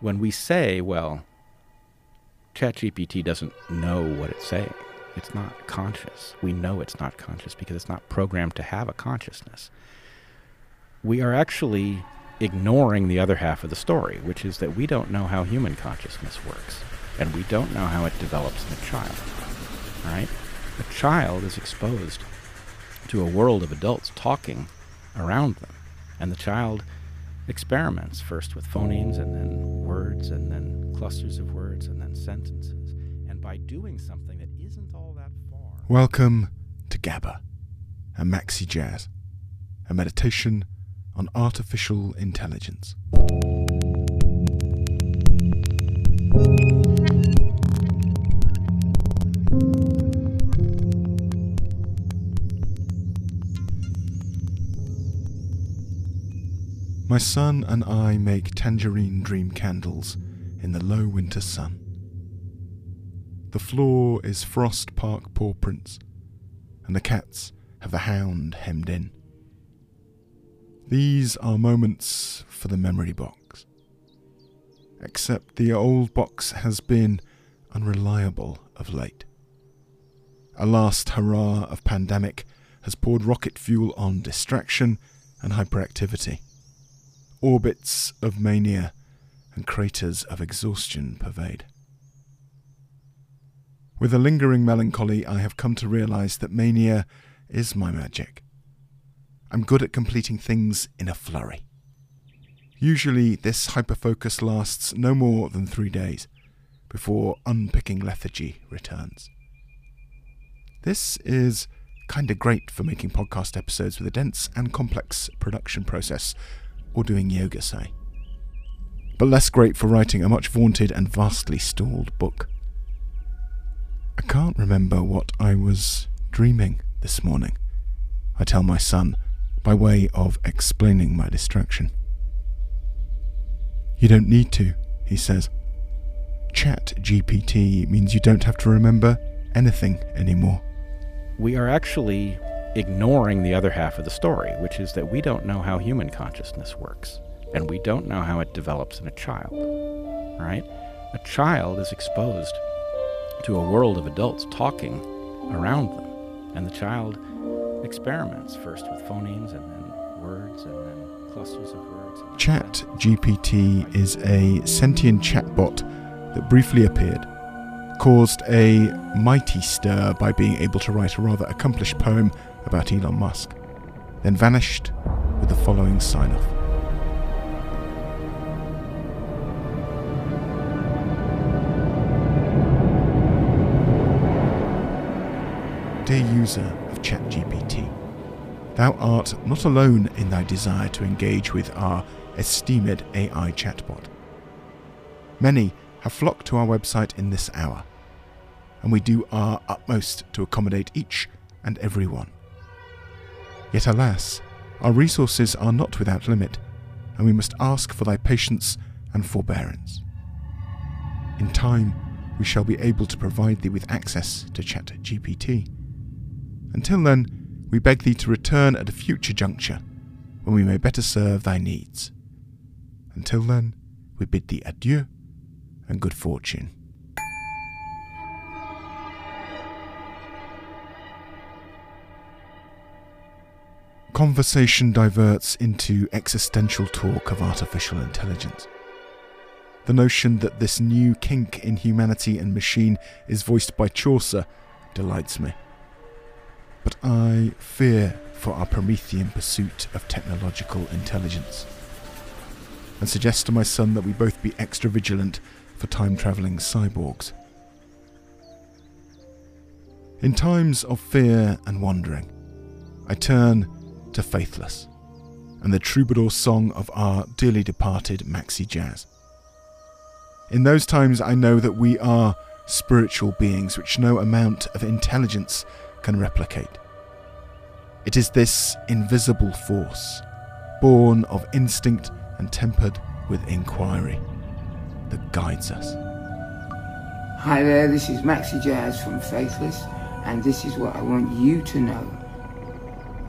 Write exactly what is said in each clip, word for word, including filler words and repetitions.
when we say, well, ChatGPT doesn't know what it's saying, it's not conscious. We know it's not conscious because it's not programmed to have a consciousness. We are actually ignoring the other half of the story, which is that we don't know how human consciousness works, and we don't know how it develops in a child, right? A child is exposed to a world of adults talking around them, and the child experiments first with phonemes and then words and then clusters of words and then sentences, and by doing something that isn't all that far. Welcome to GABA, a Maxi Jazz, a meditation on artificial intelligence. My son and I make tangerine dream candles in the low winter sun. The floor is frost park paw prints, and the cats have the hound hemmed in. These are moments for the memory box. Except the old box has been unreliable of late. A last hurrah of pandemic has poured rocket fuel on distraction and hyperactivity. Orbits of mania and craters of exhaustion pervade. With a lingering melancholy, I have come to realize that mania is my magic. I'm good at completing things in a flurry. Usually this hyperfocus lasts no more than three days before unpicking lethargy returns. This is kind of great for making podcast episodes with a dense and complex production process, or doing yoga, say. But less great for writing a much vaunted and vastly stalled book. I can't remember what I was dreaming this morning, I tell my son, by way of explaining my distraction. You don't need to, he says. ChatGPT means you don't have to remember anything anymore. We are actually ignoring the other half of the story, which is that we don't know how human consciousness works, and we don't know how it develops in a child, right? A child is exposed to a world of adults talking around them, and the child experiments first with phonemes and then words and then clusters of words. ChatGPT is a sentient chatbot that briefly appeared, caused a mighty stir by being able to write a rather accomplished poem about Elon Musk, then vanished with the following sign-off. Dear user of ChatGPT, thou art not alone in thy desire to engage with our esteemed A I chatbot. Many have flocked to our website in this hour, and we do our utmost to accommodate each and every one. Yet alas, our resources are not without limit, and we must ask for thy patience and forbearance. In time, we shall be able to provide thee with access to ChatGPT. Until then, we beg thee to return at a future juncture, when we may better serve thy needs. Until then, we bid thee adieu and good fortune. Conversation diverts into existential talk of artificial intelligence. The notion that this new kink in humanity and machine is voiced by Chaucer delights me. But I fear for our Promethean pursuit of technological intelligence, and suggest to my son that we both be extra vigilant for time-travelling cyborgs. In times of fear and wandering, I turn to Faithless, and the troubadour song of our dearly departed Maxi Jazz. In those times I know that we are spiritual beings which no amount of intelligence can replicate. It is this invisible force, born of instinct and tempered with inquiry, that guides us. Hi there, this is Maxi Jazz from Faithless, and this is what I want you to know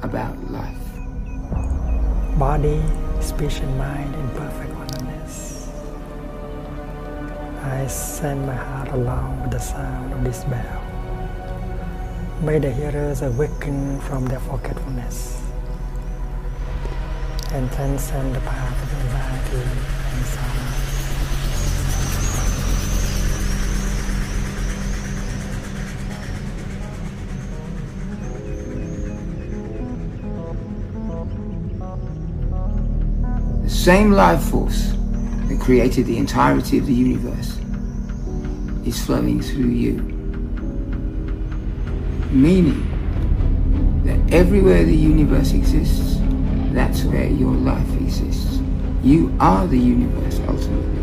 about life. Body, speech and mind in perfect oneness. I send my heart along with the sound of this bell. May the hearers awaken from their forgetfulness and transcend the path of anxiety and sorrow. The same life force that created the entirety of the universe is flowing through you. Meaning that everywhere the universe exists, that's where your life exists. You are the universe ultimately,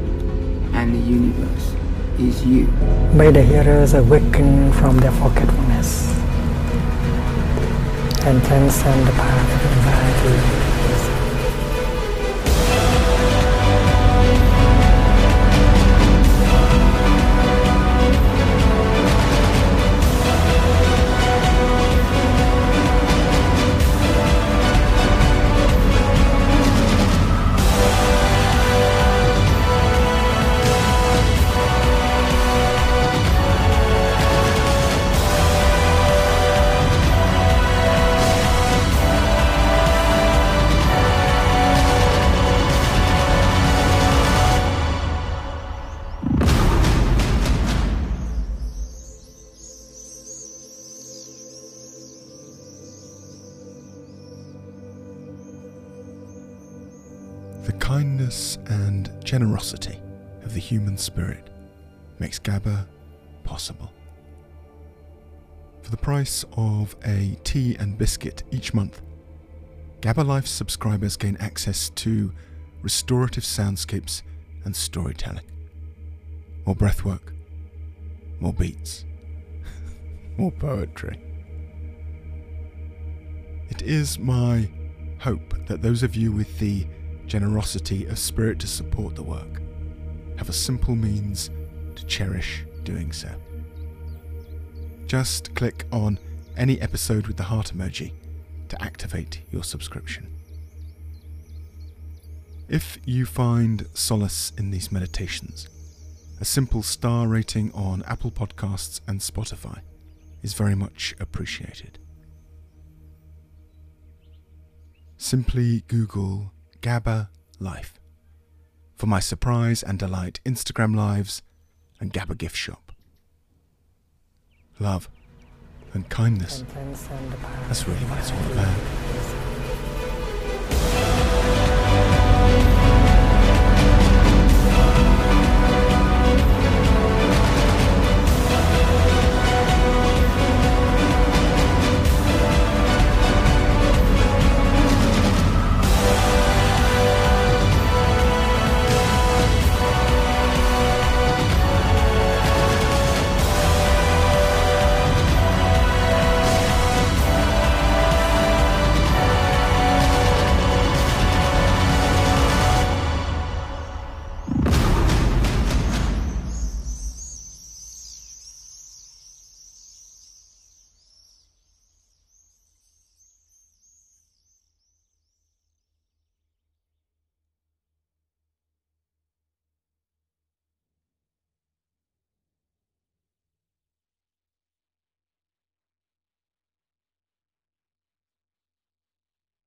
and the universe is you. May the hearers awaken from their forgetfulness and transcend the path of anxiety. The kindness and generosity of the human spirit makes GABA possible. For the price of a tea and biscuit each month, GABA Life subscribers gain access to restorative soundscapes and storytelling. More breathwork, more beats, more poetry. It is my hope that those of you with the generosity of spirit to support the work have a simple means to cherish doing so. Just click on any episode with the heart emoji to activate your subscription. If you find solace in these meditations, a simple star rating on Apple Podcasts and Spotify is very much appreciated. Simply Google GABA Life for my surprise and delight Instagram lives and GABA gift shop. Love and kindness, that's really what it's all about.